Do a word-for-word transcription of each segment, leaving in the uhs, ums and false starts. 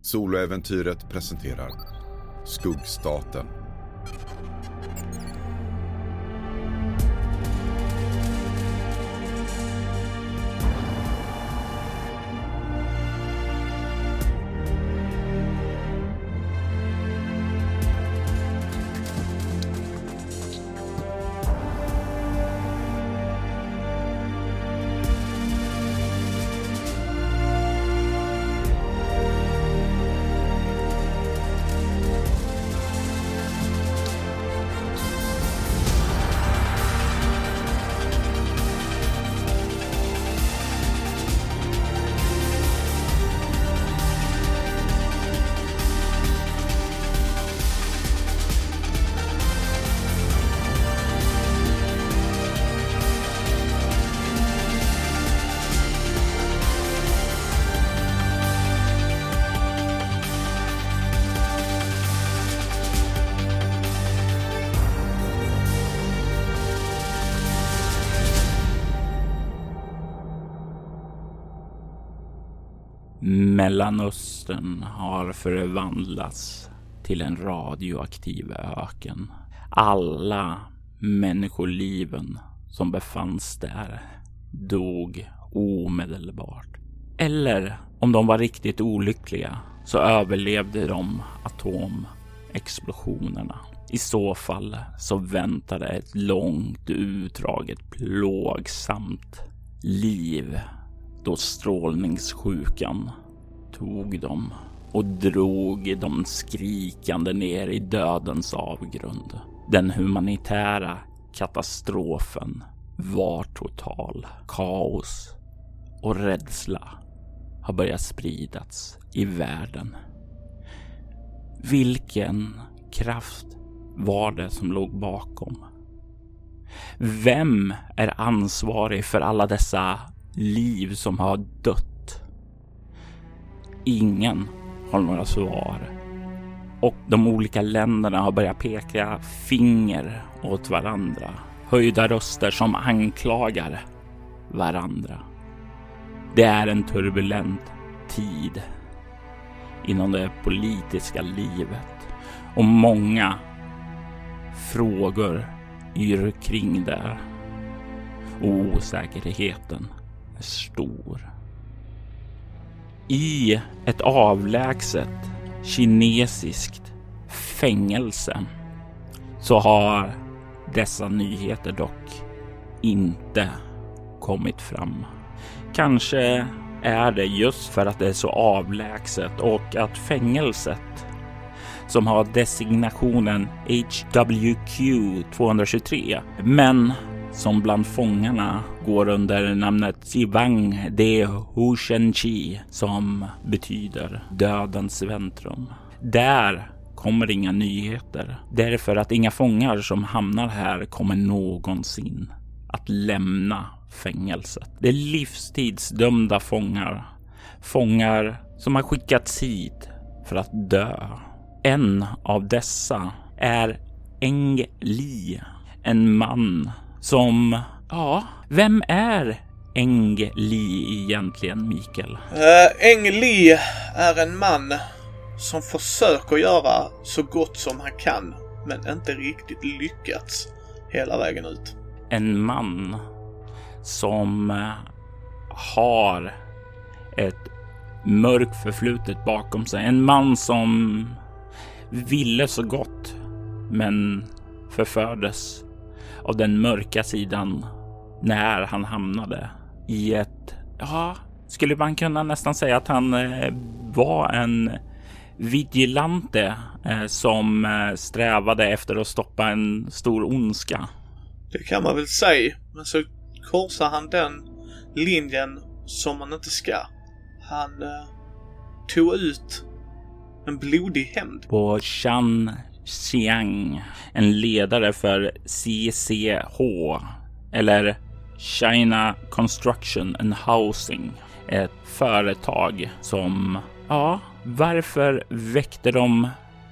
Soloäventyret presenterar Skuggstaten. Mellanöstern har förvandlats till en radioaktiv öken. Alla människoliven som befanns där dog omedelbart. Eller om de var riktigt olyckliga så överlevde de atomexplosionerna. I så fall så väntade ett långt utdraget plågsamt liv då strålningssjukan tog dem och drog dem skrikande ner i dödens avgrund. Den humanitära katastrofen var total. Kaos och rädsla har börjat spridas i världen. Vilken kraft var det som låg bakom? Vem är ansvarig för alla dessa liv som har dött? Ingen har några svar. Och de olika länderna har börjat peka finger åt varandra. Höjda röster som anklagar varandra. Det är en turbulent tid inom det politiska livet. Och många frågor yr kring där. Och osäkerheten är stor. I ett avlägset kinesiskt fängelse så har dessa nyheter dock inte kommit fram. Kanske är det just för att det är så avlägset och att fängelset som har designationen H W Q tvåhundratjugotre men som bland fångarna går under namnet Sivang de Hushenqi som betyder dödens väntrum. Där kommer inga nyheter. Därför att inga fångar som hamnar här kommer någonsin att lämna fängelset. Det är livstidsdömda fångar. Fångar som har skickats hit för att dö. En av dessa är Eng Li, en man som, ja, vem är Eng Li egentligen, Mikael? Uh, Eng Li är en man som försöker göra så gott som han kan, men inte riktigt lyckats hela vägen ut. En man som har ett mörkt förflutet bakom sig. En man som ville så gott, men förfördes av den mörka sidan när han hamnade i ett, ja, skulle man kunna nästan säga att han eh, var en vigilante eh, som eh, strävade efter att stoppa en stor ondska. Det kan man väl säga, men så korsar han den linjen som man inte ska. Han eh, tog ut en blodig hämnd på Chan Xiang, en ledare för C C H eller China Construction and Housing, ett företag som, ja, varför väckte de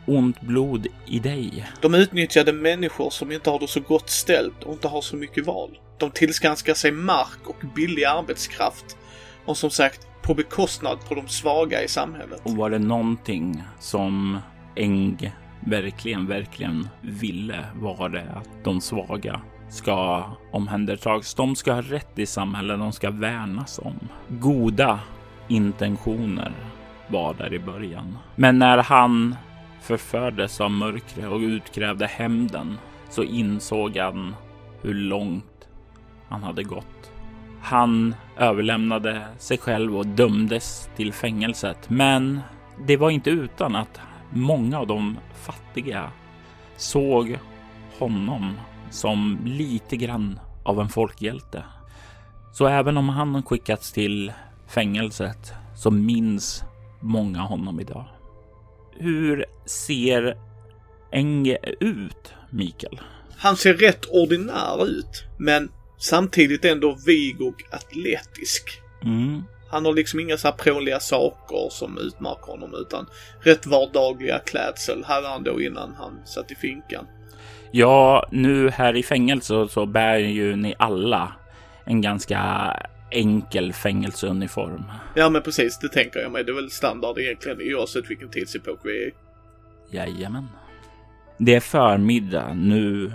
ont blod i dig? De utnyttjade människor som inte har det så gott ställt och inte har så mycket val. De tillskanskar sig mark och billig arbetskraft och som sagt på bekostnad på de svaga i samhället. Och var det någonting som Eng verkligen, verkligen ville, var det att de svaga ska omhändertas. De ska ha rätt i samhället, de ska värnas om. Goda intentioner var där i början. Men när han förfördes av mörkret och utkrävde hämnden, så insåg han hur långt han hade gått. Han överlämnade sig själv och dömdes till fängelset. Men det var inte utan att många av de fattiga såg honom som lite grann av en folkhjälte. Så även om han skickats till fängelset så minns många honom idag. Hur ser Eng ut, Mikael? Han ser rätt ordinär ut, men samtidigt ändå vig och atletisk. Mm. Han har liksom inga så här pråliga saker som utmärker honom, utan rätt vardagliga klädsel. Här var han då innan han satt i finkan. Ja, nu här i fängelse så bär ju ni alla en ganska enkel fängelseuniform. Ja, men precis, det tänker jag mig. Det är väl standard egentligen, oavsett vilken tidsepok vi är i. Jajamän. Det är förmiddag nu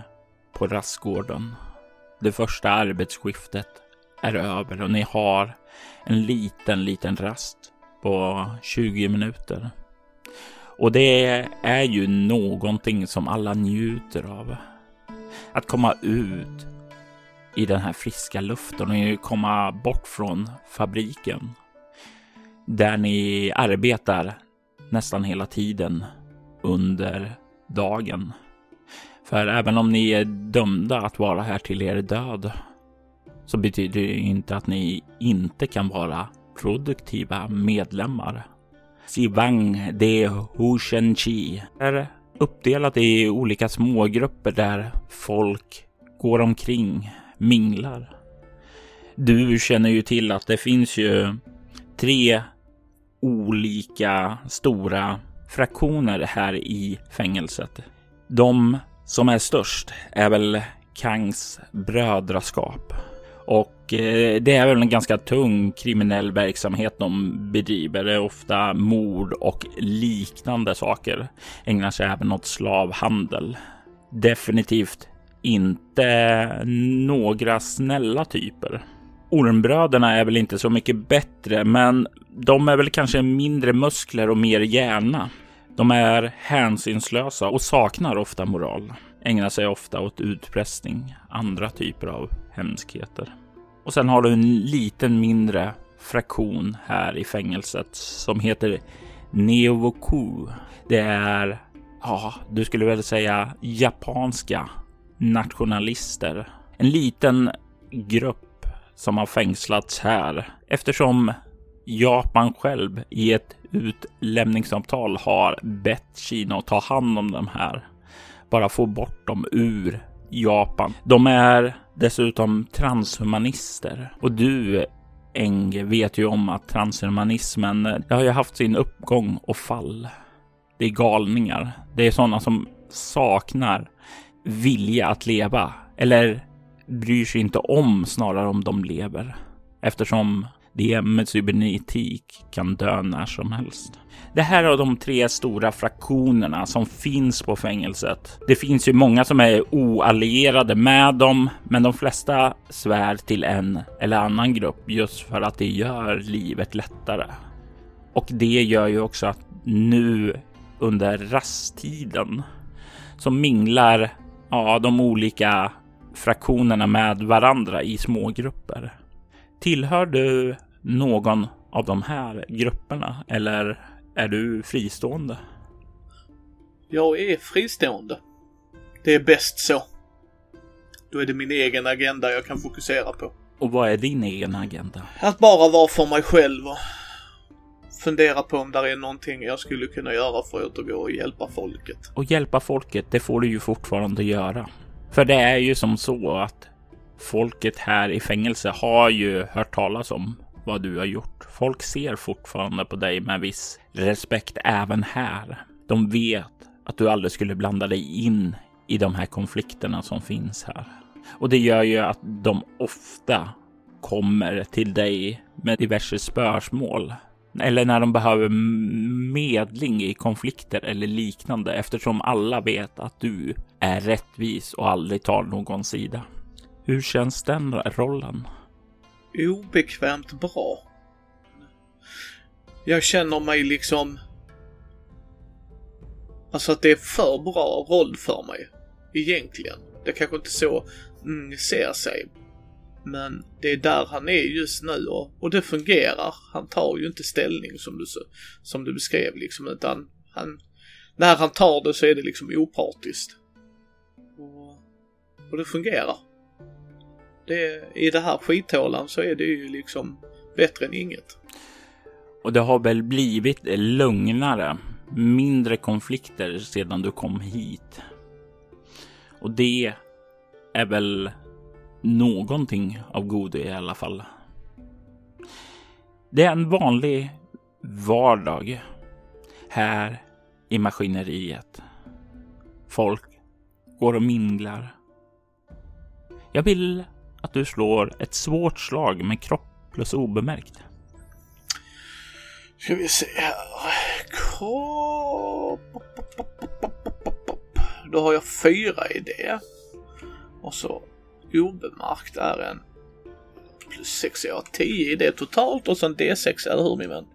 på Raskgården. Det första arbetsskiftet är över och ni har en liten, liten rast på tjugo minuter. Och det är ju någonting som alla njuter av. Att komma ut i den här friska luften och komma bort från fabriken, där ni arbetar nästan hela tiden under dagen. För även om ni är dömda att vara här till er död, så betyder det inte att ni inte kan vara produktiva medlemmar. Sivang de Hushenqi är uppdelat i olika smågrupper där folk går omkring, minglar. Du känner ju till att det finns ju tre olika stora fraktioner här i fängelset. De som är störst är väl Kangs brödraskap. Och det är väl en ganska tung kriminell verksamhet de bedriver. Det är ofta mord och liknande saker. Ägnar sig även åt slavhandel. Definitivt inte några snälla typer. Ormbröderna är väl inte så mycket bättre, men de är väl kanske mindre muskler och mer hjärna. De är hänsynslösa och saknar ofta moral. Ägnar sig ofta åt utpressning, andra typer av hemskheter. Och sen har du en liten mindre fraktion här i fängelset som heter Neo-Ko. Det är, ja, du skulle väl säga japanska nationalister. En liten grupp som har fängslats här, eftersom Japan själv i ett utlämningsavtal har bett Kina att ta hand om dem här. Bara få bort dem ur Japan. De är dessutom transhumanister. Och du, Eng, vet ju om att transhumanismen, det har ju haft sin uppgång och fall. Det är galningar. Det är sådana som saknar vilja att leva. Eller bryr sig inte om, snarare om de lever. Eftersom det med cybernetik kan dö när som helst. Det här är de tre stora fraktionerna som finns på fängelset. Det finns ju många som är oallierade med dem, men de flesta svär till en eller annan grupp just för att det gör livet lättare. Och det gör ju också att nu under rasttiden så minglar, ja, de olika fraktionerna med varandra i små grupper. Tillhör du någon av de här grupperna eller är du fristående? Jag är fristående. Det är bäst så. Då är det min egen agenda jag kan fokusera på. Och vad är din egen agenda? Att bara vara för mig själv och fundera på om där är någonting jag skulle kunna göra för att gå och hjälpa folket. Och hjälpa folket, det får du ju fortfarande göra. För det är ju som så att folket här i fängelse har ju hört talas om vad du har gjort. Folk ser fortfarande på dig med viss respekt även här. De vet att du aldrig skulle blanda dig in i de här konflikterna som finns här. Och det gör ju att de ofta kommer till dig med diverse spörsmål. Eller när de behöver medling i konflikter eller liknande, eftersom alla vet att du är rättvis och aldrig tar någon sida. Hur känns den rollen? Obekvämt bra. Jag känner mig liksom... Alltså att det är för bra roll för mig. Egentligen. Det kanske inte så mm, ser sig. Men det är där han är just nu. Och, och det fungerar. Han tar ju inte ställning som du, som du beskrev. Liksom, utan han, när han tar det så är det liksom opartiskt. Och, och det fungerar. Det, i det här skithålan så är det ju liksom bättre än inget. Och det har väl blivit lugnare, mindre konflikter sedan du kom hit. Och det är väl någonting av godo i alla fall. Det är en vanlig vardag här i maskineriet. Folk går och minglar. Jag vill att du slår ett svårt slag med kropp plus obemärkt. Ska vi se här. Då har jag fyra i det. Och så obemärkt är en plus sex, jag har tio i det totalt. Och sen D sex, eller hur min vän?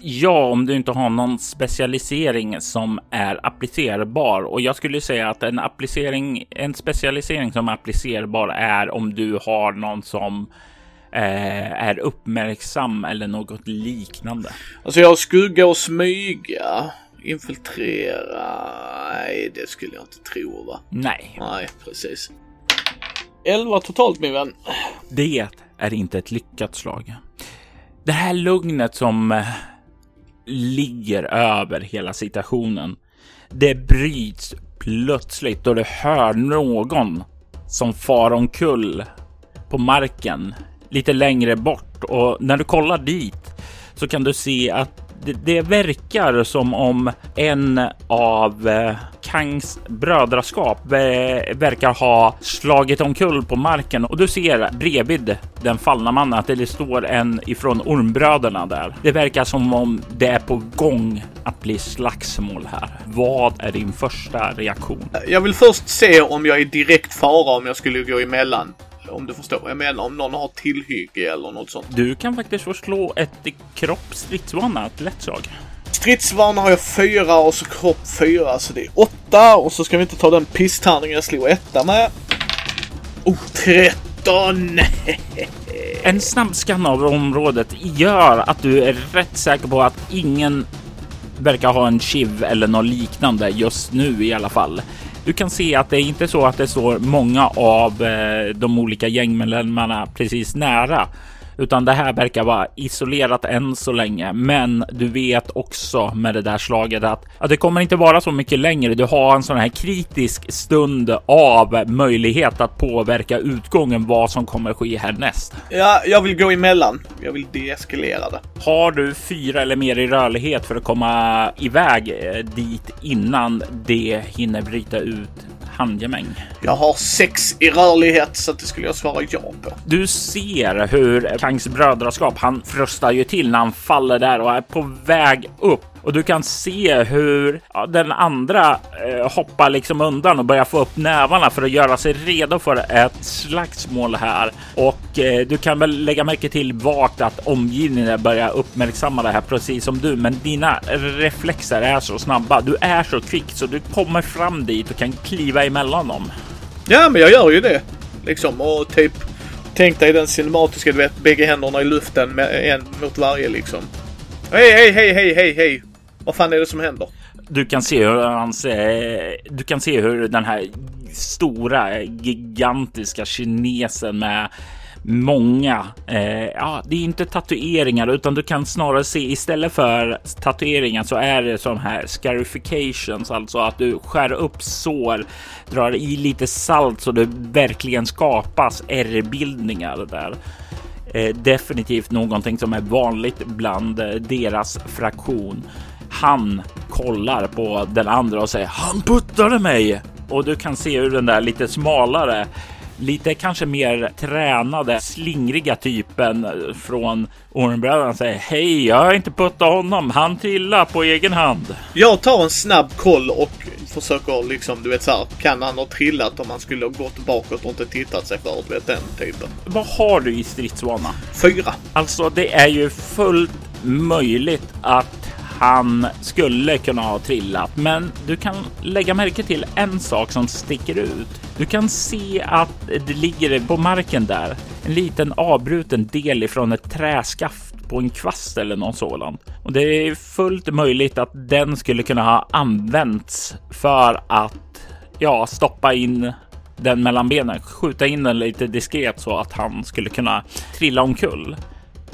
Ja, om du inte har någon specialisering som är applicerbar. Och jag skulle säga att en, applicering, en specialisering som är applicerbar är om du har någon som är uppmärksam eller något liknande. Alltså jag skugga och smyga, infiltrera. Nej, det skulle jag inte tro, va? Nej. Nej, precis. elva totalt, min vän. Det är inte ett lyckat slag. Det här lugnet som ligger över hela situationen, det bryts plötsligt då du hör någon som far omkull på marken lite längre bort, och när du kollar dit så kan du se att det, det verkar som om en av eh, Kangs brödraskap eh, verkar ha slagit omkull på marken, och du ser bredvid den fallna mannen att det står en ifrån Ormbröderna där. Det verkar som om det är på gång att bli slagsmål här. Vad är din första reaktion? Jag vill först se om jag är direkt fara, om jag skulle gå emellan. Om du förstår vad jag menar, om någon har tillhygge eller något sånt. Du kan faktiskt få slå ett kropp stridsvana, ett lätt slag. Stridsvana har jag fyra och så kropp fyra, så det är åtta. Och så ska vi inte ta den pisstärningen jag slog etta med. Oh, tretton! En snabbskann av området gör att du är rätt säker på att ingen verkar ha en chiv eller något liknande just nu i alla fall. Du kan se att det är inte så att det står många av eh, de olika gängmedlemmarna precis nära, utan det här verkar vara isolerat än så länge. Men du vet också med det där slaget att, att det kommer inte vara så mycket längre. Du har en sån här kritisk stund av möjlighet att påverka utgången, vad som kommer ske härnäst. Ja, jag vill gå emellan. Jag vill deeskalera det. Har du fyra eller mer i rörlighet för att komma iväg dit innan det hinner bryta ut handgemäng? Jag har sex i rörlighet, så det skulle jag svara ja på. Du ser hur Kangs brödraskap, han fröstar ju till när han faller där och är på väg upp. Och du kan se hur ja, den andra eh, hoppar liksom undan och börjar få upp nävarna för att göra sig redo för ett slagsmål här. Och eh, du kan väl lägga märke till vakt att omgivningen börjar uppmärksamma det här precis som du. Men dina reflexer är så snabba. Du är så kvick så du kommer fram dit och kan kliva emellan dem. Ja, men jag gör ju det. Liksom, och typ tänk dig den cinematiska, du vet, bägge händerna i luften med en mot varje liksom. Hej, hej, hej, hej, hej, hej. Vad fan är det som händer? Du kan se hur hans, eh, du kan se hur den här stora, gigantiska kinesen med många, eh, ja, det är inte tatueringar, utan du kan snarare se, istället för tatueringar så är det sån här scarifications, alltså att du skär upp sår, drar i lite salt så det verkligen skapas ärrbildningar där. Definitivt någonting som är vanligt bland deras fraktion. Han kollar på den andra och säger: han puttade mig! Och du kan se hur den där lite smalare lite kanske mer tränade, slingriga typen från Ormbröderna säger: hej, jag har inte puttat honom, han trillar på egen hand. Jag tar en snabb koll och försöker liksom, du vet så här, kan han ha trillat om han skulle ha gått bakåt och inte tittat sig för, du vet, den typen. Vad har du i stridsvana? Fyra. Alltså det är ju fullt möjligt att han skulle kunna ha trillat, men du kan lägga märke till en sak som sticker ut. Du kan se att det ligger på marken där en liten avbruten del ifrån ett träskaft på en kvast eller någon sådant. Och det är fullt möjligt att den skulle kunna ha använts för att, ja, stoppa in den mellan benen, skjuta in den lite diskret så att han skulle kunna trilla omkull.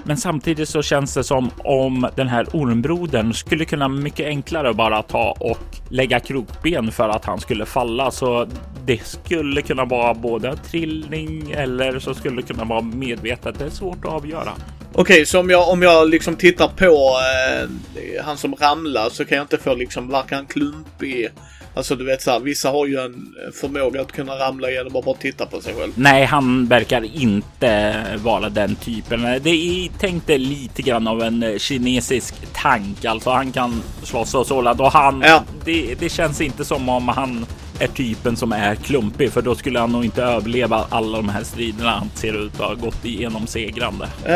Men samtidigt så känns det som om den här ormbrodern skulle kunna mycket enklare bara ta och lägga krokben för att han skulle falla. Så det skulle kunna vara både trillning eller så skulle det kunna vara medvetet. Det är svårt att avgöra. Okej, okay, så om jag, om jag liksom tittar på eh, han som ramlar så kan jag inte få liksom varken en klump i... Alltså du vet så här, vissa har ju en förmåga att kunna ramla igenom och bara titta på sig själv. Nej, han verkar inte vara den typen. Det är, tänkte lite grann av en kinesisk tank. Alltså han kan slåss och sådant. Och han, ja. det, det känns inte som om han är typen som är klumpig, för då skulle han nog inte överleva alla de här striderna han ser ut att ha gått igenom segrande. Uh,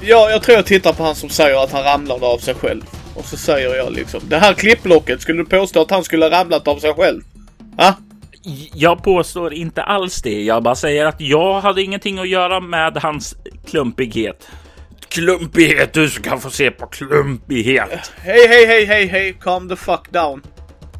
ja, jag tror jag tittar på han som säger att han ramlade av sig själv. Och så säger jag liksom: det här klipplocket, skulle du påstå att han skulle ha ramlat av sig själv? Ha? Jag påstår inte alls det. Jag bara säger att jag hade ingenting att göra med hans klumpighet. Klumpighet, du ska få se på klumpighet. Hej, hej, hej, hej, hej. Calm the fuck down.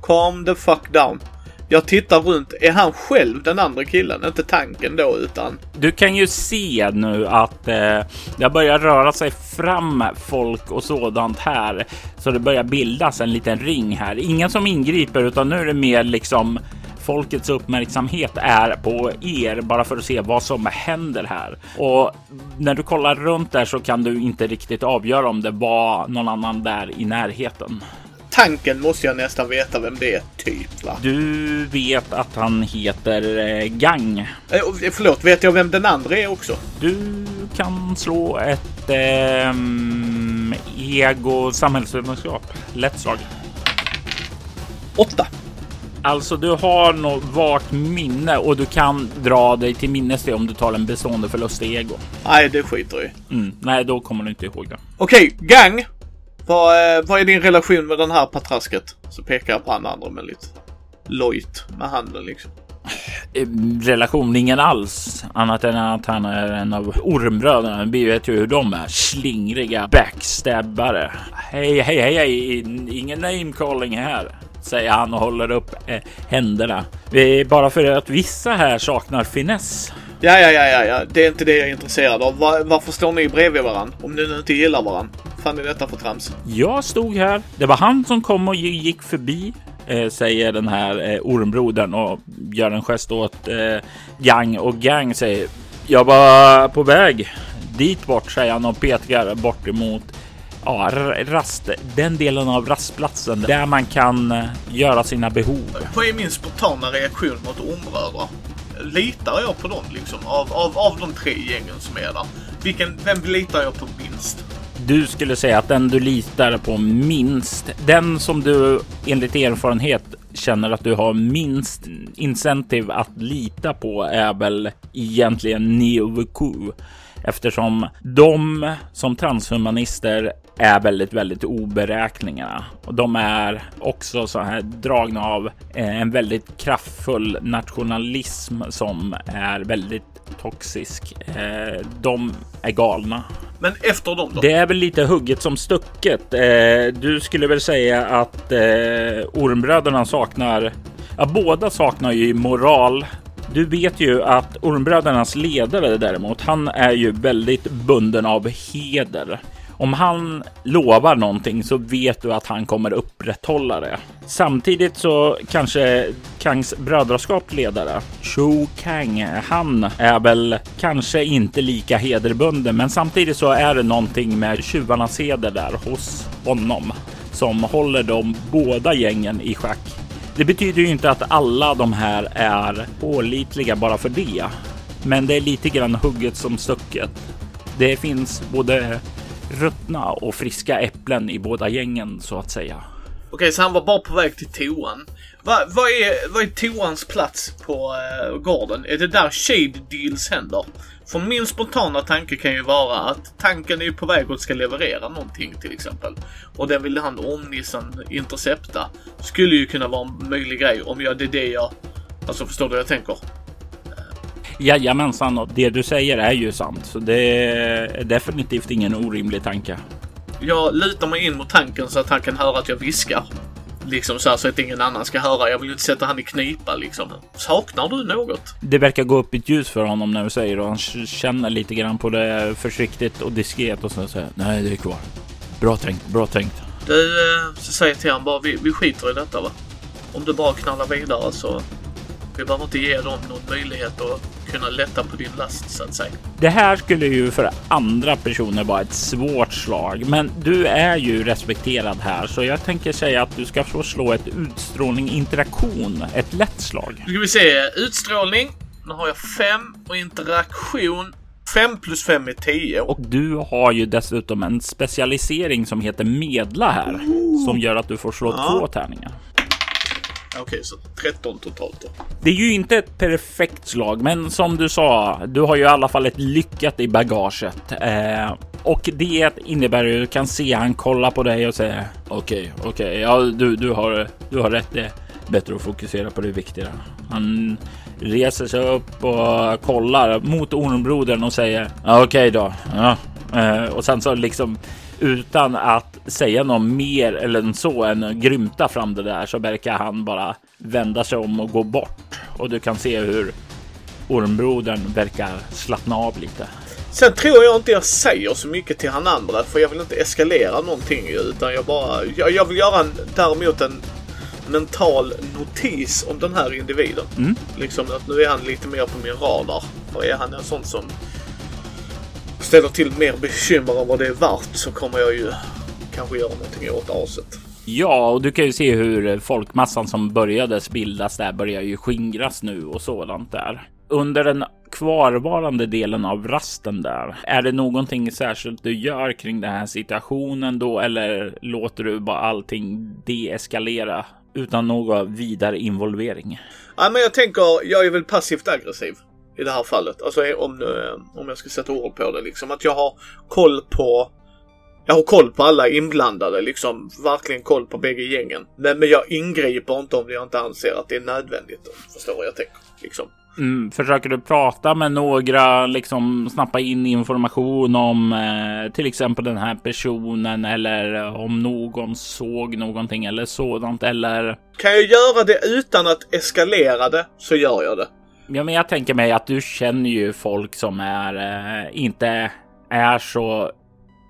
Calm the fuck down. Jag tittar runt. Är han själv den andra killen? Inte tanken då, utan... Du kan ju se nu att eh, det börjar röra sig fram folk och sådant här. Så det börjar bildas en liten ring här. Ingen som ingriper, utan nu är det mer liksom... Folkets uppmärksamhet är på er bara för att se vad som händer här. Och när du kollar runt där så kan du inte riktigt avgöra om det var någon annan där i närheten. Tanken måste jag nästan veta vem det är, typ, va? Du vet att han heter eh, Gang. Eh, förlåt, vet jag vem den andra är också? Du kan slå ett eh, ego-samhällsvetenskap. Lätt slag. Åtta. Alltså du har något vart minne och du kan dra dig till minnes det om du tar en bestående förlust i ego. Nej, det skiter i. Mm, nej, då kommer du inte ihåg det. Okej, okay, Gang! Vad, vad är din relation med den här patrasket? Så pekar jag på han andra med lite lojt med handen liksom. Relation ingen alls, annat än att han är en av ormbröderna. Vi vet ju hur de är, slingriga backstabbare. Hej, hej, hej, hej. Ingen namecalling här, säger han och håller upp eh, händerna. Det är bara för att vissa här saknar finess. Ja, ja, ja, ja, ja, det är inte det jag är intresserad av. Var, varför står ni bredvid varann? Om ni nu inte gillar varann. Fan är detta för trams? Jag stod här. Det var han som kom och gick förbi, eh, säger den här eh, ormbrodern och gör en gest åt eh, Gang. Och Gang säger: jag var på väg dit bort, säger han och petar bort emot ja, rast, den delen av rastplatsen där man kan eh, göra sina behov. Vad är min spontana reaktion mot ormbrödrar? Litar jag på dem liksom? Av, av, av de tre gängen som är där, vilken, vem litar jag på minst? Du skulle säga att den du litar på minst, den som du enligt erfarenhet känner att du har minst incentive att lita på, är väl egentligen Neo-Ko. Eftersom de som transhumanister är väldigt, väldigt oberäkningarna. Och de är också så här dragna av en väldigt kraftfull nationalism som är väldigt toxisk. De är galna. Men efter dem då? Det är väl lite hugget som stucket. Du skulle väl säga att ormbröderna saknar... Ja, båda saknar ju moral. Du vet ju att ormbrödernas ledare däremot, han är ju väldigt bunden av heder. Om han lovar någonting så vet du att han kommer upprätthålla det. Samtidigt så kanske Kangs brödraskap ledare, Chu Kang, han är väl kanske inte lika hederbunden. Men samtidigt så är det någonting med tjuvarnas heder där hos honom som håller de båda gängen i schack. Det betyder ju inte att alla de här är pålitliga bara för det. Men det är lite grann hugget som stucket. Det finns både ruttna och friska äpplen i båda gängen, så att säga. Okej, okay, så han var bara på väg till toan. Vad va är, va är toans plats på uh, gården? Är det där shade deals händer? För min spontana tanke kan ju vara att tanken är på väg att ska leverera någonting till exempel. Och den ville han omnissen intercepta. Skulle ju kunna vara en möjlig grej om jag, det är det jag... Alltså förstår du vad jag tänker? Jajamensan, det du säger är ju sant. Så det är definitivt ingen orimlig tanke. Jag lutar mig in mot tanken så att han kan höra att jag viskar. Liksom så här, så att ingen annan ska höra. Jag vill inte sätta han i knipa liksom. Saknar du något? Det verkar gå upp ett ljus för honom när du säger det. Han känner lite grann på det försiktigt och diskret och så säger nej, det är kvar. Bra tänkt, bra tänkt. Du, så säger till han bara, vi, vi skiter i detta va? Om du bara knallar vidare så... Vi behöver inte ge dem någon möjlighet att kunna lätta på din last, så att säga. Det här skulle ju för andra personer vara ett svårt slag. Men du är ju respekterad här, så jag tänker säga att du ska få slå ett utstrålning interaktion, ett lätt slag. Nu ska vi se, utstrålning, nu har jag fem och interaktion, fem plus fem är tio. Och du har ju dessutom en specialisering som heter medla här, oh. som gör att du får slå ja. två tärningar. Okej, så tretton totalt då. Det är ju inte ett perfekt slag, men som du sa, du har ju i alla fall ett lyckat i bagaget. Eh, och det innebär ju, du kan se han kolla på dig och säga Okej, okej, okej, ja, du, du, har, du har rätt, det är bättre att fokusera på det viktiga. Han reser sig upp och kollar mot ormbrodern och säger Okej okej då, ja. eh, Och sen så liksom... Utan att säga något mer eller så än grymta fram det där så verkar han bara vända sig om och gå bort. Och du kan se hur ormbrodern verkar slappna av lite. Sen tror jag inte jag säger så mycket till han andra för jag vill inte eskalera någonting utan jag bara... Jag, jag vill göra en, däremot en mental notis om den här individen. Mm. Liksom att nu är han lite mer på min radar. Och är han en sån som... ställer till mer bekymmer om vad det är värt så kommer jag ju kanske göra någonting åt aset. Ja, och du kan ju se hur folkmassan som började bildas där börjar ju skingras nu och sådant där. Under den kvarvarande delen av rasten där, är det någonting särskilt du gör kring den här situationen då eller låter du bara allting deeskalera utan någon vidare involvering? Ja, men jag tänker, jag är väl passivt aggressiv. I det här fallet, alltså om, om jag ska sätta ord på det liksom, att jag har koll på jag har koll på alla inblandade liksom, verkligen koll på bägge gängen, men, men jag ingriper inte om jag inte anser att det är nödvändigt, förstår vad jag tänker liksom. Mm, försöker du prata med några liksom, snappa in information om eh, till exempel den här personen eller om någon såg någonting eller sådant eller... Kan jag göra det utan att eskalera det så gör jag det. Ja, men jag tänker mig att du känner ju folk som är eh, inte är så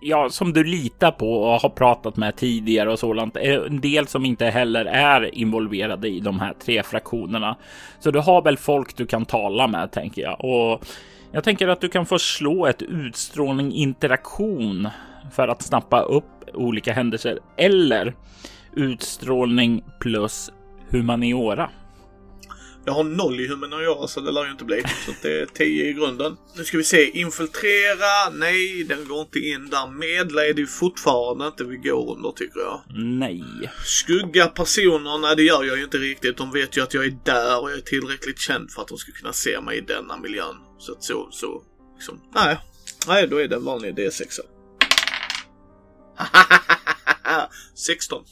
ja, som du litar på och har pratat med tidigare och sådant. En del som inte heller är involverade i de här tre fraktionerna. Så du har väl folk du kan tala med, tänker jag. Och jag tänker att du kan få slå ett utstrålning interaktion för att snappa upp olika händelser. Eller utstrålning plus humaniora. Jag har noll i humaniora så det lär ju inte bli. Så det är tio i grunden. Nu ska vi se, infiltrera. Nej, den går inte in där. Medla är det ju fortfarande inte vi går under, tycker jag. Nej. Skugga personer, nej det gör jag ju inte riktigt. De vet ju att jag är där och jag är tillräckligt känd för att de ska kunna se mig i denna miljön. Så att så, så liksom. Nej, nej då är det en vanlig D sex. sexton.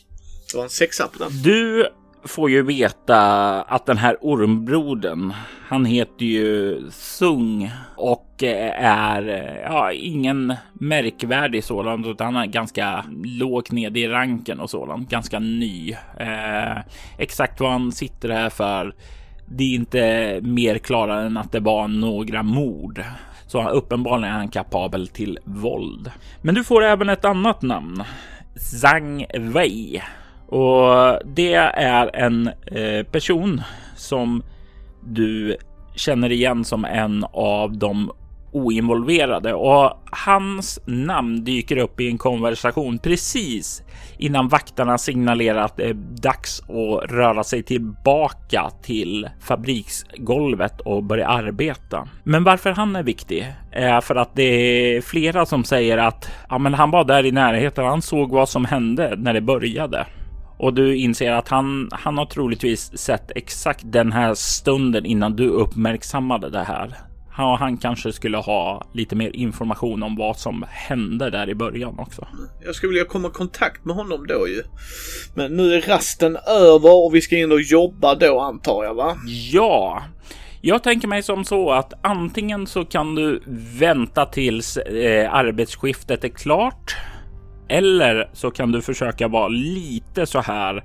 Det var en sexa på den. Du... får ju veta att den här ormbrodern, han heter ju Sung och är ja, ingen märkvärdig sådant utan han är ganska lågt ned i ranken och sådant, ganska ny. Eh, exakt vad han sitter här för, det är inte mer klarare än att det var några mord. Så han, uppenbarligen är han kapabel till våld. Men du får även ett annat namn, Zhang Wei. Och det är en eh, person som du känner igen som en av de oinvolverade, och hans namn dyker upp i en konversation precis innan vaktarna signalerar att det är dags att röra sig tillbaka till fabriksgolvet och börja arbeta. Men varför han är viktig är för att det är flera som säger att ja, men han var där i närheten, han såg vad som hände när det började. Och du inser att han, han har troligtvis sett exakt den här stunden innan du uppmärksammade det här. Ja, han kanske skulle ha lite mer information om vad som hände där i början också. Jag skulle vilja komma i kontakt med honom då ju. Men nu är rasten över och vi ska in och jobba då, antar jag, va? Ja, jag tänker mig som så att antingen så kan du vänta tills eh, arbetsskiftet är klart. Eller så kan du försöka vara lite så här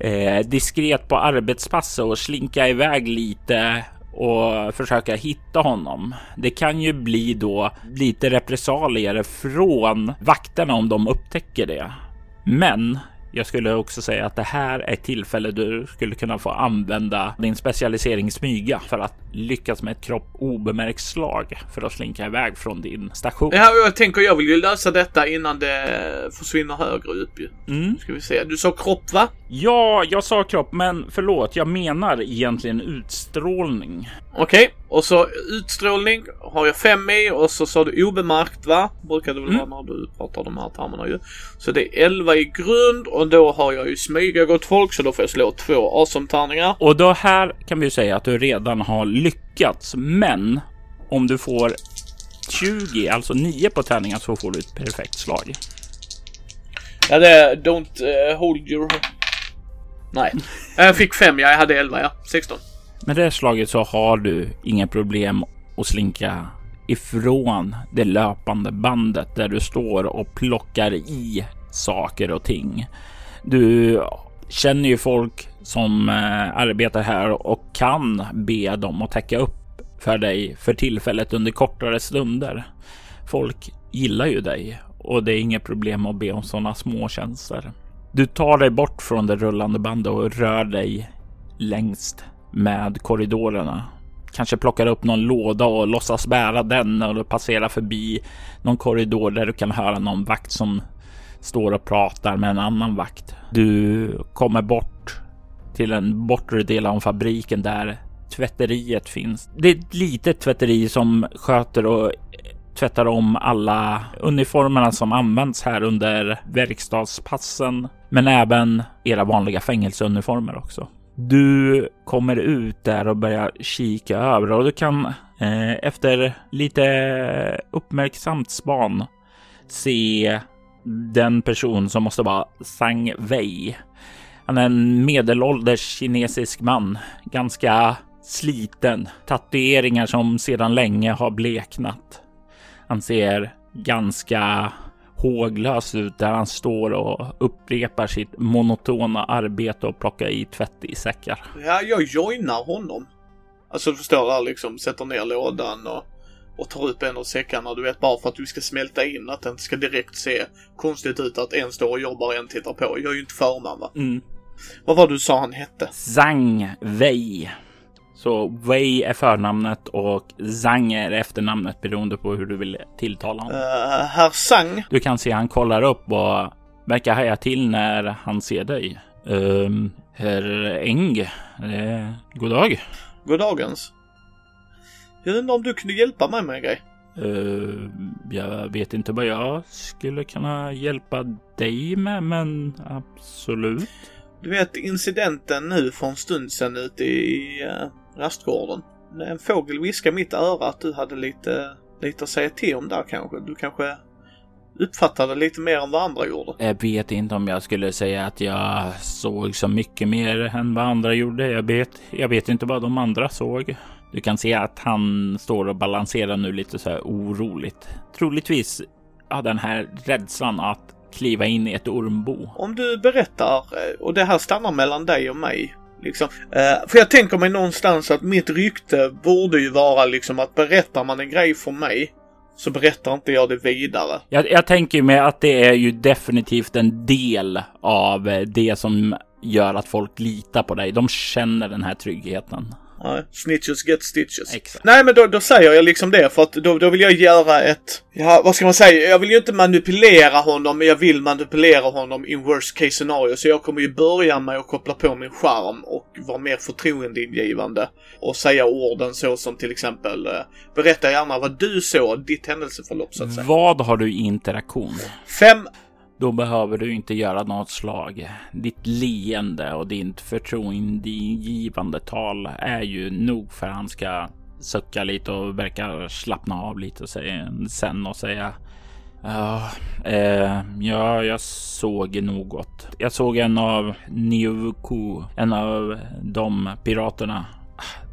eh, diskret på arbetspasset och slinka iväg lite och försöka hitta honom. Det kan ju bli då lite repressalier från vakterna om de upptäcker det. Men jag skulle också säga att det här är ett tillfälle du skulle kunna få använda din specialisering smyga för att lyckas med ett kropp obemärkt slag för att slinka iväg från din station. Ja, jag tänker jag vill ju lösa detta innan det försvinner högre upp ju. Mm. Ska vi se. Du sa kropp, va? Ja, jag sa kropp, men förlåt, jag menar egentligen utstrålning. Okej, okay. Och så utstrålning har jag fem i, och så sa du obemärkt, va? Brukar det väl vara mm. när du pratar de här termerna ju. Så det är elva i grund, och då har jag ju smyga gott folk, så då får jag slå två awesome-tärningar. Och då här kan vi ju säga att du redan har lyckats, men om du får tjugo, alltså nio på tärningar, så får du ett perfekt slag. Ja, det är don't uh, hold your... Nej, jag fick fem, jag hade elva, ja, sexton. Med det slaget så har du inga problem att slinka ifrån det löpande bandet där du står och plockar i saker och ting. Du känner ju folk som arbetar här och kan be dem att täcka upp för dig för tillfället under kortare stunder. Folk gillar ju dig och det är inga problem att be om sådana små tjänster. Du tar dig bort från det rullande bandet och rör dig längst med korridorerna. Kanske plockar upp någon låda och låtsas bära den och passera förbi någon korridor där du kan höra någon vakt som står och pratar med en annan vakt. Du kommer bort till en bortre del av fabriken där tvätteriet finns. Det är ett litet tvätteri som sköter och tvättar om alla uniformerna som används här under verkstadspassen, men även era vanliga fängelseuniformer också. Du kommer ut där och börjar kika över, och du kan eh, efter lite uppmärksamt span se den person som måste vara Sang Wei. Han är en medelålders kinesisk man, ganska sliten, tatueringar som sedan länge har bleknat. Han ser ganska håglös ut där han står och upprepar sitt monotona arbete och plockar i tvätt i säckar. Ja, jag joinar honom. Alltså du förstår där liksom, sätter ner lådan och, och tar ut en av säckarna, du vet, bara för att du ska smälta in, att den ska direkt se konstigt ut att en står och jobbar och en tittar på. Jag är ju inte förman, va? Mm. Vad var du sa han hette? Zhang Wei. Så Wei är förnamnet och Zhang är efternamnet, beroende på hur du vill tilltala honom. Uh, Herr Zhang. Du kan se han kollar upp och verkar haja till när han ser dig. Uh, herr Eng, uh, god dag. God dagens. Jag undrar om du kunde hjälpa mig med en grej. Uh, jag vet inte vad jag skulle kunna hjälpa dig med, men absolut. Du vet incidenten nu för en stund sedan ute i... Uh... Raskgården. En fågel viskade mitt öra att du hade lite, lite att säga till om där kanske. Du kanske uppfattade lite mer än vad andra gjorde. Jag vet inte om jag skulle säga att jag såg så mycket mer än vad andra gjorde. Jag vet, jag vet inte vad de andra såg. Du kan se att han står och balanserar nu lite så här oroligt. Troligtvis har den här rädslan att kliva in i ett ormbo. Om du berättar, och det här stannar mellan dig och mig, liksom. Eh, för jag tänker mig någonstans att mitt rykte borde ju vara liksom att berättar man en grej för mig så berättar inte jag det vidare. Jag, jag tänker mig att det är ju definitivt en del av det som gör att folk litar på dig. De känner den här tryggheten. nej. Snitches get stitches. Exakt. Nej, men då, då säger jag liksom det. För att då, då vill jag göra ett... Ja, vad ska man säga? Jag vill ju inte manipulera honom, men jag vill manipulera honom in worst case scenario. Så jag kommer ju börja med att koppla på min skärm och vara mer förtroendeingivande. Och säga orden så som till exempel... Berätta gärna vad du såg, ditt händelseförlopp så att säga. Vad har du i interaktion? Fem... Då behöver du inte göra något slag. Ditt leende och ditt förtroendegivande tal är ju nog för han ska sucka lite och verka slappna av lite och säga, sen och säga ja, eh, ja, jag såg något. Jag såg en av Neo-Ko, en av de piraterna.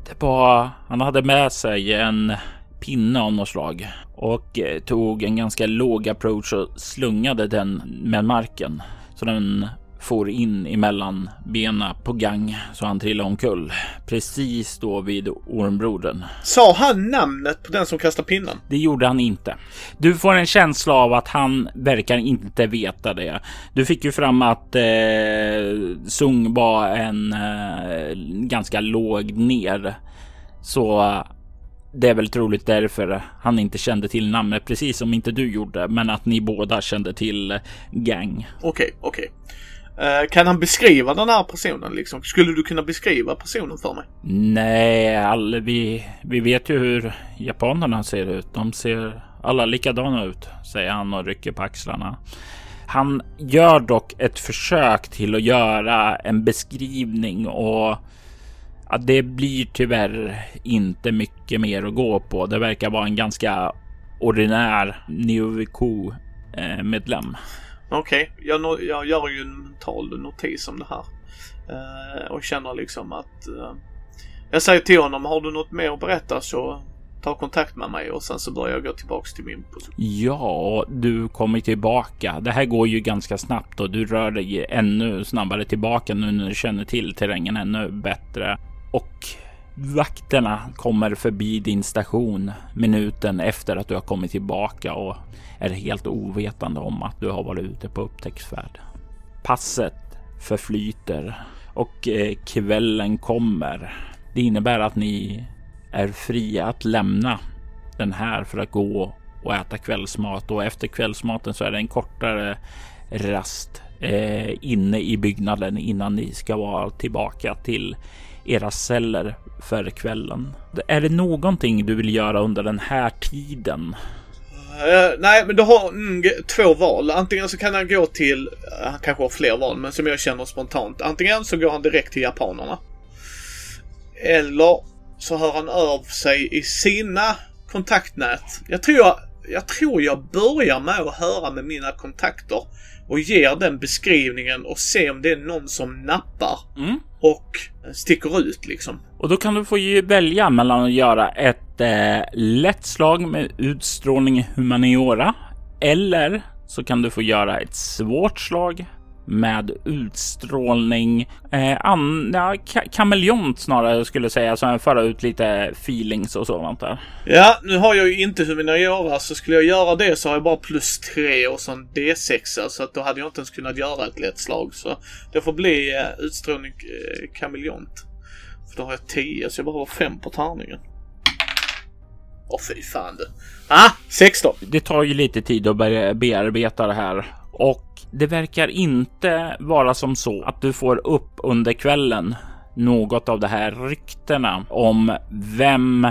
Det var, han hade med sig en pinne av något slag och tog en ganska låg approach och slungade den med marken så den for in emellan bena på Gang så han trillade omkull precis då vid Ormbrodern. Sa han namnet på den som kastade pinnen? Det gjorde han inte. Du får en känsla av att han verkar inte veta det. Du fick ju fram att eh, Sung var en eh, ganska låg ner, så det är väl troligt därför han inte kände till namnet, precis som inte du gjorde, men att ni båda kände till Gang. Okej, okej. Eh, kan han beskriva den här personen liksom? Skulle du kunna beskriva personen för mig? Nej, all, vi, vi vet ju hur japanerna ser ut. De ser alla likadana ut, säger han och rycker på axlarna. Han gör dock ett försök till att göra en beskrivning och... Ja, det blir tyvärr inte mycket mer att gå på. Det verkar vara en ganska ordinär Neo-Ko-medlem. Okej, okay. jag, no- jag gör ju en mental notis om det här. Eh, och känner liksom att... Eh, jag säger till honom, har du något mer att berätta så ta kontakt med mig. Och sen så börjar jag gå tillbaka till min position. Ja, du kommer tillbaka. Det här går ju ganska snabbt och du rör dig ännu snabbare tillbaka nu när du känner till terrängen ännu bättre. Och vakterna kommer förbi din station minuten efter att du har kommit tillbaka och är helt ovetande om att du har varit ute på upptäcktsfärd. Passet förflyter och kvällen kommer. Det innebär att ni är fria att lämna den här för att gå och äta kvällsmat, och efter kvällsmaten så är det en kortare rast eh, inne i byggnaden innan ni ska vara tillbaka till era celler för kvällen. Är det någonting du vill göra under den här tiden? Uh, nej, men du har mm, två val. Antingen så kan han gå till, han kanske har fler val, men som jag känner spontant. Antingen så går han direkt till japanerna, eller så hör han av sig i sina kontaktnät. Jag tror jag, jag tror jag börjar med att höra med mina kontakter och ger den beskrivningen och se om det är någon som nappar mm. och sticker ut liksom. Och då kan du få välja mellan att göra ett eh, lätt slag med utstrålning humaniora, eller så kan du få göra ett svårt slag med utstrålning eh, an, ja, ka- kameleont snarare skulle säga, så jag föra ut lite feelings och sånt där. Ja, nu har jag ju inte hur mina göra, så skulle jag göra det så har jag bara plus tre och sån D sex, så att då hade jag inte ens kunnat göra ett lätt slag, så det får bli eh, utstrålning eh, kameleont, för då har jag tio, så jag bara har fem på tärningen. Åh oh, fy fan du. Ah, sexton. Det tar ju lite tid att be- bearbeta det här. Och det verkar inte vara som så att du får upp under kvällen något av de här ryktena om vem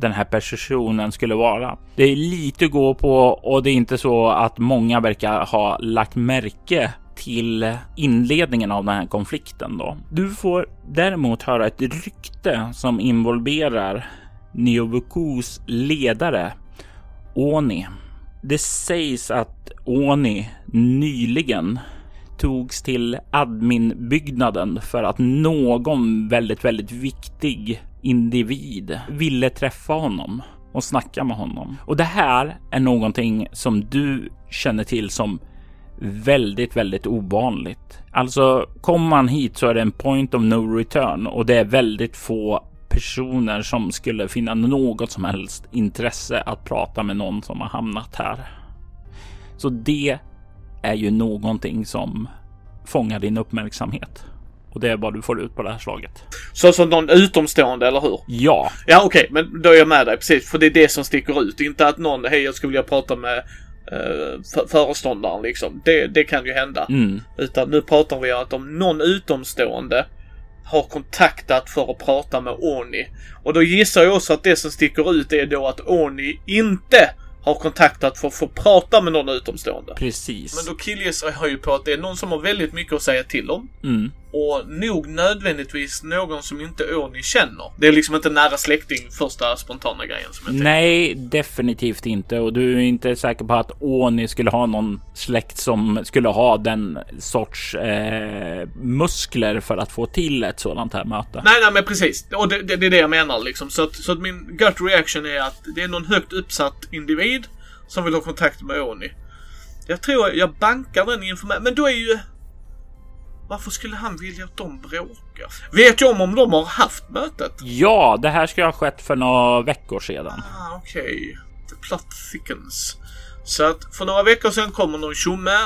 den här personen skulle vara. Det är lite att gå på, och det är inte så att många verkar ha lagt märke till inledningen av den här konflikten då. Du får däremot höra ett rykte som involverar Neo-Kos ledare Oni. Det sägs att Oni nyligen togs till adminbyggnaden för att någon väldigt, väldigt viktig individ ville träffa honom och snacka med honom. Och det här är någonting som du känner till som väldigt, väldigt ovanligt. Alltså, kommer man hit så är det en point of no return, och det är väldigt få personer som skulle finna något som helst intresse att prata med någon som har hamnat här. Så det är ju någonting som fångar din uppmärksamhet. Och det är vad du får ut på det här slaget. Så som någon utomstående, eller hur? Ja. Ja, okej, okay, men då är jag med dig, precis. För det är det som sticker ut. Inte att någon, hej, jag skulle vilja prata med för- föreståndaren, liksom. Det, det kan ju hända. Mm. Utan nu pratar vi om att om någon utomstående har kontaktat för att prata med Oni. Och då gissar jag också att det som sticker ut är då att Oni inte har kontaktat för att få prata med någon utomstående. Precis. Men då killgissar jag ju på att det är någon som har väldigt mycket att säga till om. Mm. Och nog nödvändigtvis någon som inte Oni känner. Det är liksom inte nära släkting, första spontana grejen som jag tänker. Nej, definitivt inte. Och du är inte säker på att Oni skulle ha någon släkt som skulle ha den sorts eh, muskler för att få till ett sådant här möte. Nej, nej, men precis. Och det, det, det är det jag menar liksom. Så att, så att min gut reaction är att det är någon högt uppsatt individ som vill ha kontakt med Oni. Jag tror jag, jag bankar den informationen. Men då är ju... Varför skulle han vilja att de bråkar? Vet jag om om de har haft mötet? Ja, det här ska ha skett för några veckor sedan. Ah, okej. Okay. The plot thickens. Så att för några veckor sedan kommer någon tjomme.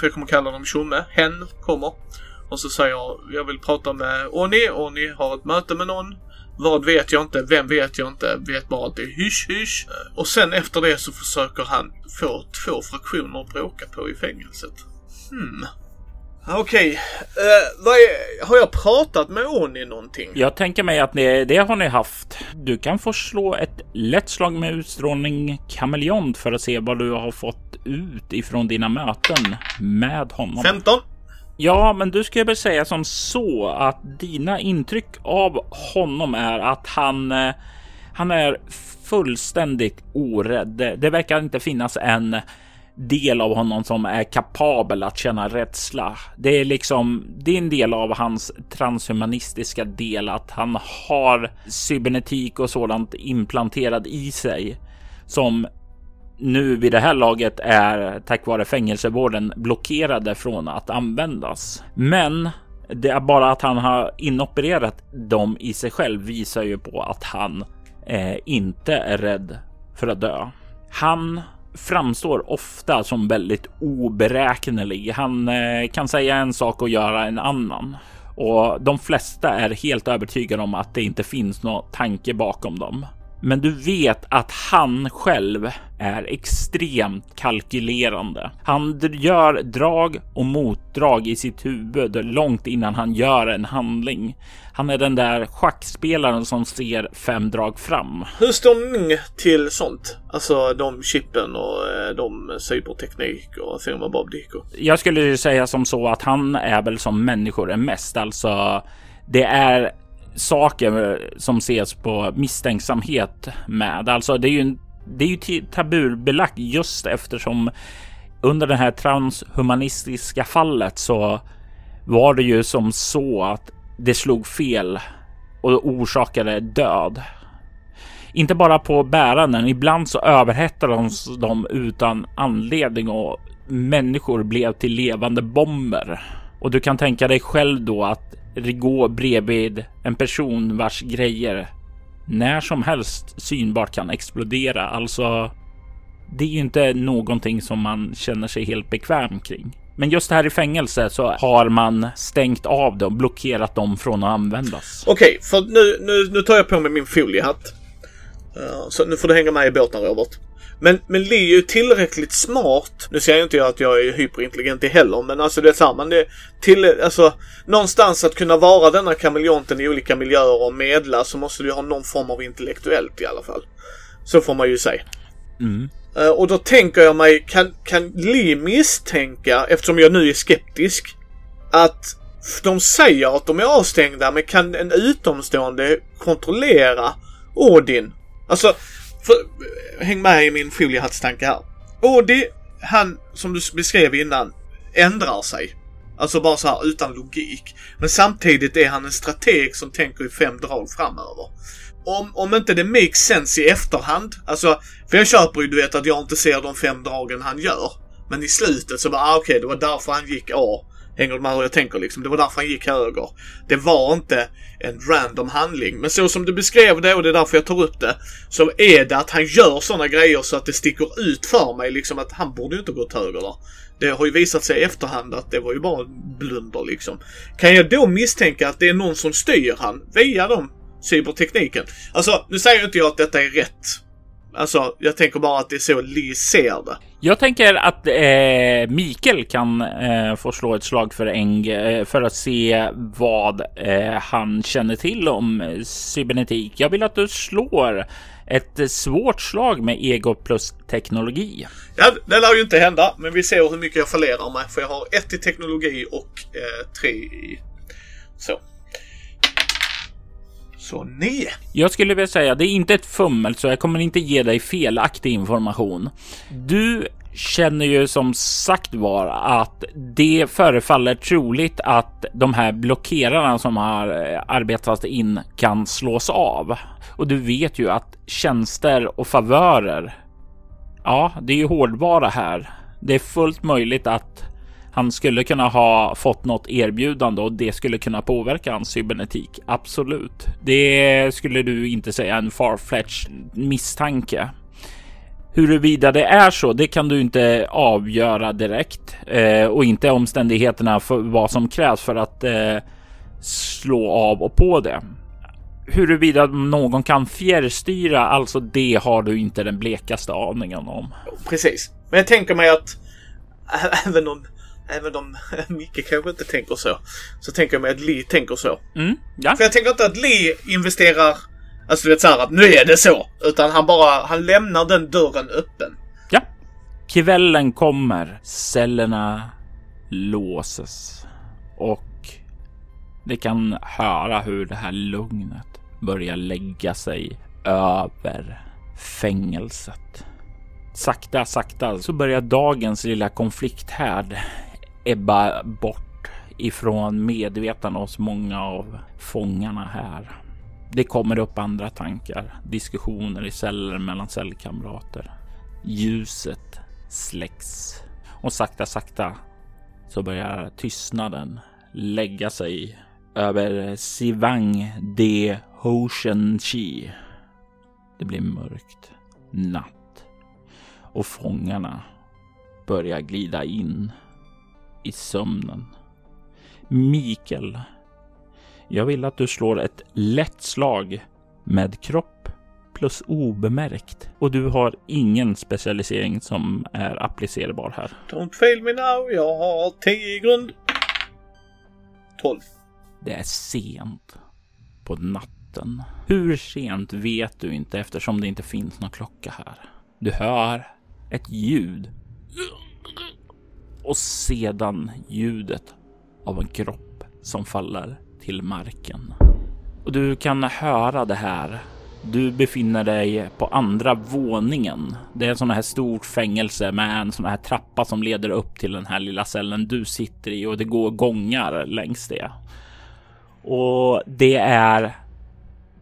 För jag kommer kalla dem tjomme. Hen kommer. Och så säger jag, jag vill prata med Oni. Oni har ett möte med någon. Vad vet jag inte, vem vet jag inte. Vet bara att det är hysch hysch. Och sen efter det så försöker han få två fraktioner att bråka på i fängelset. Hmm... Okej, uh, har jag pratat med Oni någonting? Jag tänker mig att det, det har ni haft. Du kan få slå ett lätt slag med utstrålning kameleont för att se vad du har fått ut ifrån dina möten med honom. femton? Ja, men du ska väl säga som så att dina intryck av honom är att han, han är fullständigt orädd. Det verkar inte finnas en... del av honom som är kapabel att känna rädsla. Det är liksom, det är en del av hans transhumanistiska del att han har cybernetik och sådant implanterad i sig som nu vid det här laget är tack vare fängelsevården blockerade från att användas. Men det är bara att han har inopererat dem i sig själv visar ju på att han eh, inte är rädd för att dö. Han framstår ofta som väldigt oberäknelig. Han eh, kan säga en sak och göra en annan. Och de flesta är helt övertygade om att det inte finns någon tanke bakom dem. Men du vet att han själv är extremt kalkylerande. Han gör drag och motdrag i sitt huvud långt innan han gör en handling. Han är den där schackspelaren som ser fem drag fram. Hur står ni till sånt? Alltså de chippen och de cyberteknik och firma Bob Dicko. Jag skulle ju säga som så att han är väl som människor är mest. Alltså det är... saker som ses på misstänksamhet med. Alltså det är ju, det är ju tabubelagt just eftersom under det här transhumanistiska fallet så var det ju som så att det slog fel och orsakade död. Inte bara på bäranden, ibland så överhettade de utan anledning och människor blev till levande bomber. Och du kan tänka dig själv då att gå bredvid en person vars grejer när som helst synbart kan explodera. Alltså, det är ju inte någonting som man känner sig helt bekväm kring. Men just här i fängelse så har man stängt av dem, blockerat dem från att användas. Okej, okay, för nu, nu, nu tar jag på mig min foliehatt. Uh, så nu får du hänga med i båten, Robert. Men, men Li är ju tillräckligt smart. Nu säger jag inte att jag är hyperintelligent i heller. Men alltså det är samma det är till, alltså, någonstans att kunna vara denna kameleonten i olika miljöer och medla, så måste du ha någon form av intellektuellt i alla fall. Så får man ju säga. Mm. uh, Och då tänker jag mig, kan, kan Li misstänka, eftersom jag nu är skeptisk, att de säger att de är avstängda, men kan en utomstående kontrollera Odin? Alltså för, häng med i min foliehattstanke här. Odin, han som du beskrev innan, ändrar sig. Alltså bara så här utan logik. Men samtidigt är han en strateg som tänker i fem drag framöver. Om, om inte det makes sense i efterhand. Alltså, för jag köper ju, du vet, att jag inte ser de fem dragen han gör. Men i slutet så bara, ah, okej, okay, det var därför han gick A. Hänger med hur jag tänker liksom. Det var därför han gick höger. Det var inte en random handling. Men så som du beskrev det, och det är därför jag tar upp det, så är det att han gör såna grejer så att det sticker ut för mig liksom, att han borde ju inte gått höger där. Det har ju visat sig i efterhand att det var ju bara blunder liksom. Kan jag då misstänka att det är någon som styr han via de cybertekniken? Alltså, nu säger inte jag att detta är rätt. Alltså, jag tänker bara att det är så Li ser det. Jag tänker att eh, Mikael kan eh, få slå ett slag för Eng eh, för att se vad eh, han känner till om cybernetik. Jag vill att du slår ett svårt slag med ego plus teknologi. Ja, det lär ju inte hända, men vi ser hur mycket jag fallerar med. För jag har ett i teknologi och eh, tre i... Så. Så nej. Jag skulle vilja säga, det är inte ett fummel, så jag kommer inte ge dig felaktig information. Du känner ju som sagt var att det förefaller troligt att de här blockerarna som har arbetat in kan slås av. Och du vet ju att tjänster och favörer, ja, det är ju hårdvara här. Det är fullt möjligt att han skulle kunna ha fått något erbjudande och det skulle kunna påverka hans cybernetik. Absolut. Det skulle du inte säga en far-fetched misstanke. Huruvida det är så, det kan du inte avgöra direkt. Eh, och inte omständigheterna för vad som krävs för att eh, slå av och på det. Huruvida någon kan fjärrstyra, alltså det har du inte den blekaste aningen om. Precis. Men jag tänker mig att även om Även om Micke kanske inte tänker så, så tänker jag mig att Li tänker så. Mm, ja. För jag tänker inte att Li investerar, alltså du vet såhär att nu är det så, utan han bara, han lämnar den dörren öppen. Ja. Kvällen kommer, cellerna låses och det kan höra hur det här lugnet börjar lägga sig över fängelset. Sakta, sakta så börjar dagens lilla konflikthärd ebba bort ifrån medvetande hos många av fångarna här. Det kommer upp andra tankar, diskussioner i celler mellan cellkamrater. Ljuset släcks och sakta, sakta så börjar tystnaden lägga sig över Sivang de Hushenqi. Det blir mörkt natt. Och fångarna börjar glida in i sömnen. Mikael, jag vill att du slår ett lätt slag med kropp plus obemärkt. Och du har ingen specialisering som är applicerbar här. Don't fail me now, jag har tio i grund. tolv. Det är sent på natten. Hur sent vet du inte eftersom det inte finns någon klocka här. Du hör ett ljud och sedan ljudet av en kropp som faller till marken. Och du kan höra det här. Du befinner dig på andra våningen. Det är en sån här stort fängelse med en sån här trappa som leder upp till den här lilla cellen du sitter i, och det går gångar längs det. Och det är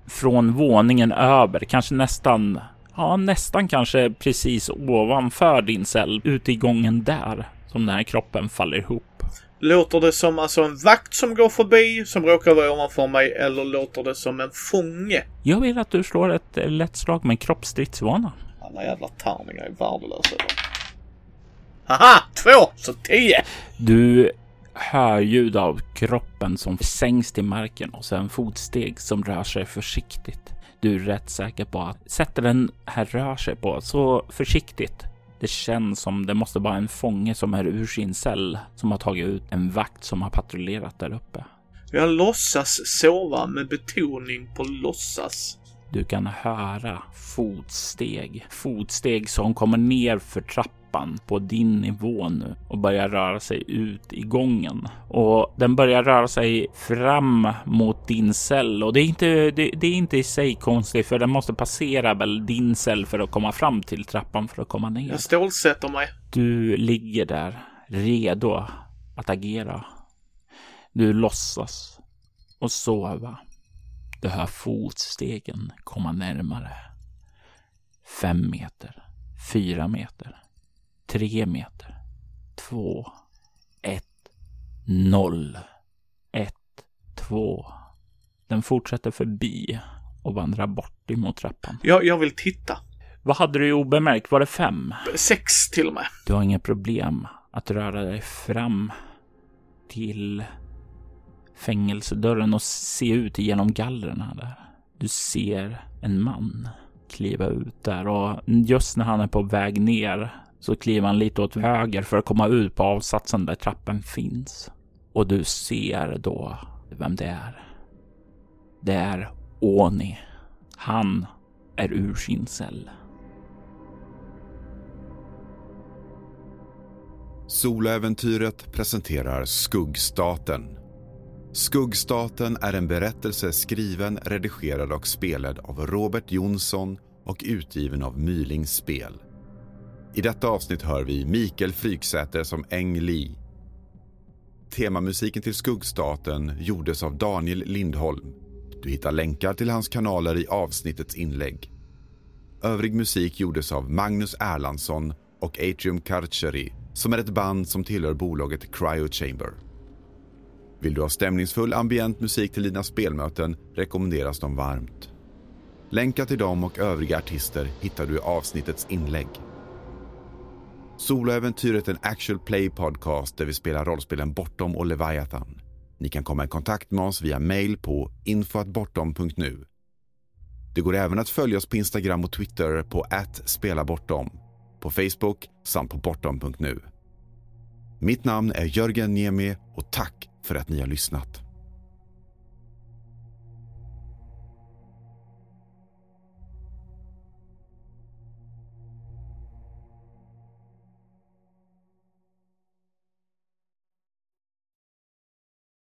från våningen över, kanske nästan... Ja, nästan kanske precis ovanför din cell, ute i gången där, som den här kroppen faller ihop. Låter det som alltså en vakt som går förbi, som råkar vara ovanför mig, eller låter det som en fånge? Jag vill att du slår ett lätt slag med kroppsstridsvana. Alla jävla tärningar är värdelösa. Haha, två, så tio! Du hör ljud av kroppen som sänks till marken och sen fotsteg som rör sig försiktigt. Du är rätt säker på att sätter den här rör sig på så försiktigt. Det känns som det måste vara en fånge som är ur sin cell, som har tagit ut en vakt som har patrullerat där uppe. Jag låtsas sova med betoning på låtsas. Du kan höra fotsteg. Fotsteg som kommer ner för trappan på din nivå nu och börjar röra sig ut i gången. Och den börjar röra sig fram mot din cell. Och det är inte, det, det är inte i sig konstigt, för den måste passera väl din cell för att komma fram till trappan för att komma ner. Jag stålsätter mig. Du ligger där redo att agera. Du låtsas och sova. Du hör fotstegen komma närmare. Fem meter, fyra meter, tre meter, två, ett, noll, ett, två. Den fortsätter förbi och vandrar bort emot trappan. Jag, jag vill titta. Vad hade du obemärkt? Var det fem? Sex till och med. Du har inga problem att röra dig fram till fängelsedörren och se ut genom gallerna där. Du ser en man kliva ut där, och just när han är på väg ner så kliver han lite åt höger för att komma ut på avsatsen där trappen finns. Och du ser då vem det är. Det är Oni. Han är ur sin cell. Soloäventyret presenterar Skuggstaten. Skuggstaten är en berättelse skriven, redigerad och spelad av Robert Jonsson och utgiven av Mylings spel. I detta avsnitt hör vi Mikael Fryksäter som Eng Li. Temamusiken till Skuggstaten gjordes av Daniel Lindholm. Du hittar länkar till hans kanaler i avsnittets inlägg. Övrig musik gjordes av Magnus Erlandsson och Atrium Carceri, som är ett band som tillhör bolaget Cryo Chamber. Vill du ha stämningsfull ambient musik till dina spelmöten rekommenderas de varmt. Länkar till dem och övriga artister hittar du i avsnittets inlägg. Soloäventyret är en actual play podcast där vi spelar rollspelen Bortom och Leviathan. Ni kan komma i kontakt med oss via mail på info at bortom punkt nu. Det går även att följa oss på Instagram och Twitter på at spela bortom, på Facebook samt på bortom punkt nu. Mitt namn är Jörgen Njemi och tack för att ni har lyssnat.